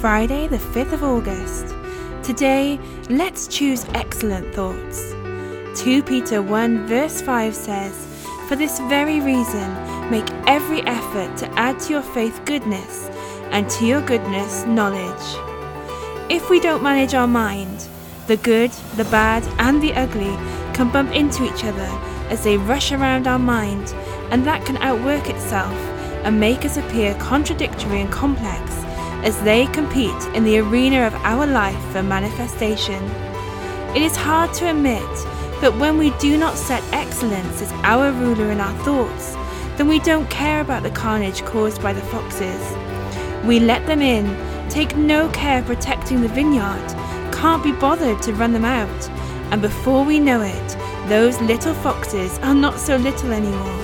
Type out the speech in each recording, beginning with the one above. Friday, the 5th of August. Today, let's choose excellent thoughts. 2 Peter 1 verse 5 says, "For this very reason, make every effort to add to your faith goodness, and to your goodness knowledge." If we don't manage our mind, the good, the bad, and the ugly can bump into each other as they rush around our mind, and that can outwork itself and make us appear contradictory and complex as they compete in the arena of our life for manifestation. It is hard to admit, but when we do not set excellence as our ruler in our thoughts, then we don't care about the carnage caused by the foxes. We let them in, take no care protecting the vineyard, can't be bothered to run them out, and before we know it, those little foxes are not so little anymore.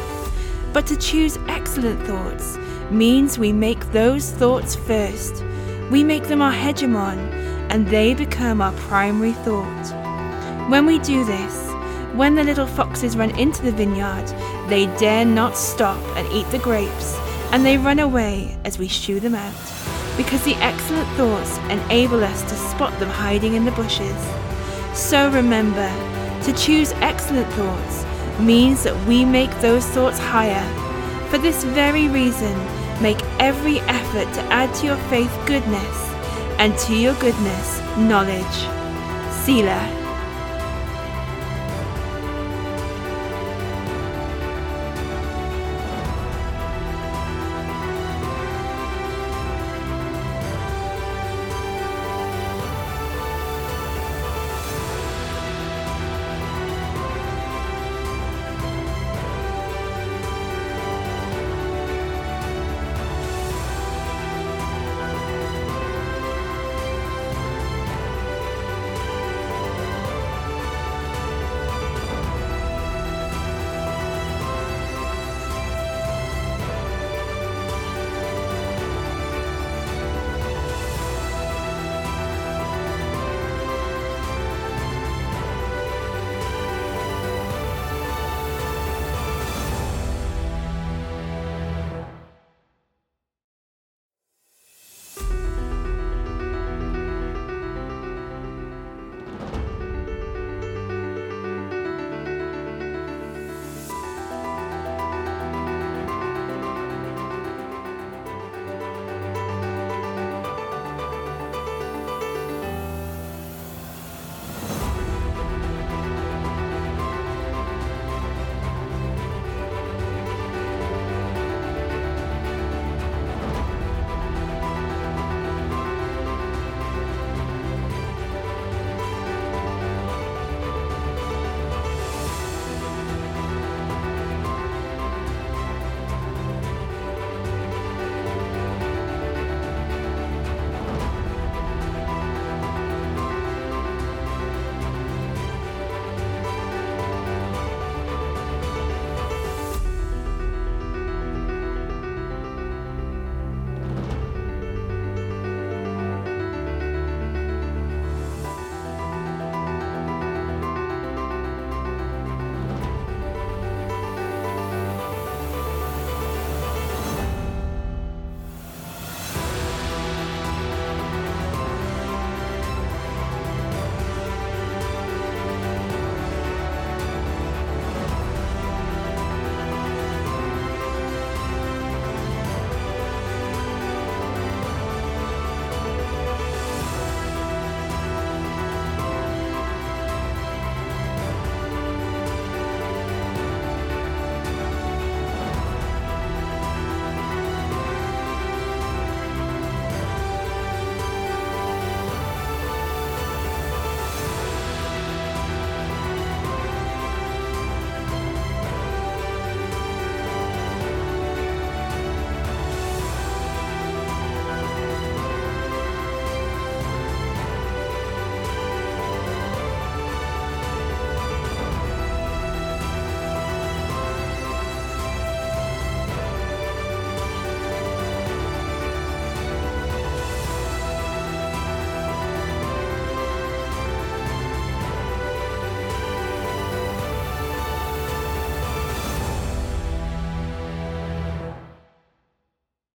But to choose excellent thoughts means we make those thoughts first. We make them our hegemon, and they become our primary thought. When we do this, when the little foxes run into the vineyard, they dare not stop and eat the grapes, and they run away as we shoo them out, because the excellent thoughts enable us to spot them hiding in the bushes. So remember, to choose excellent thoughts means that we make those thoughts higher. For this very reason, make every effort to add to your faith goodness, and to your goodness knowledge. Selah.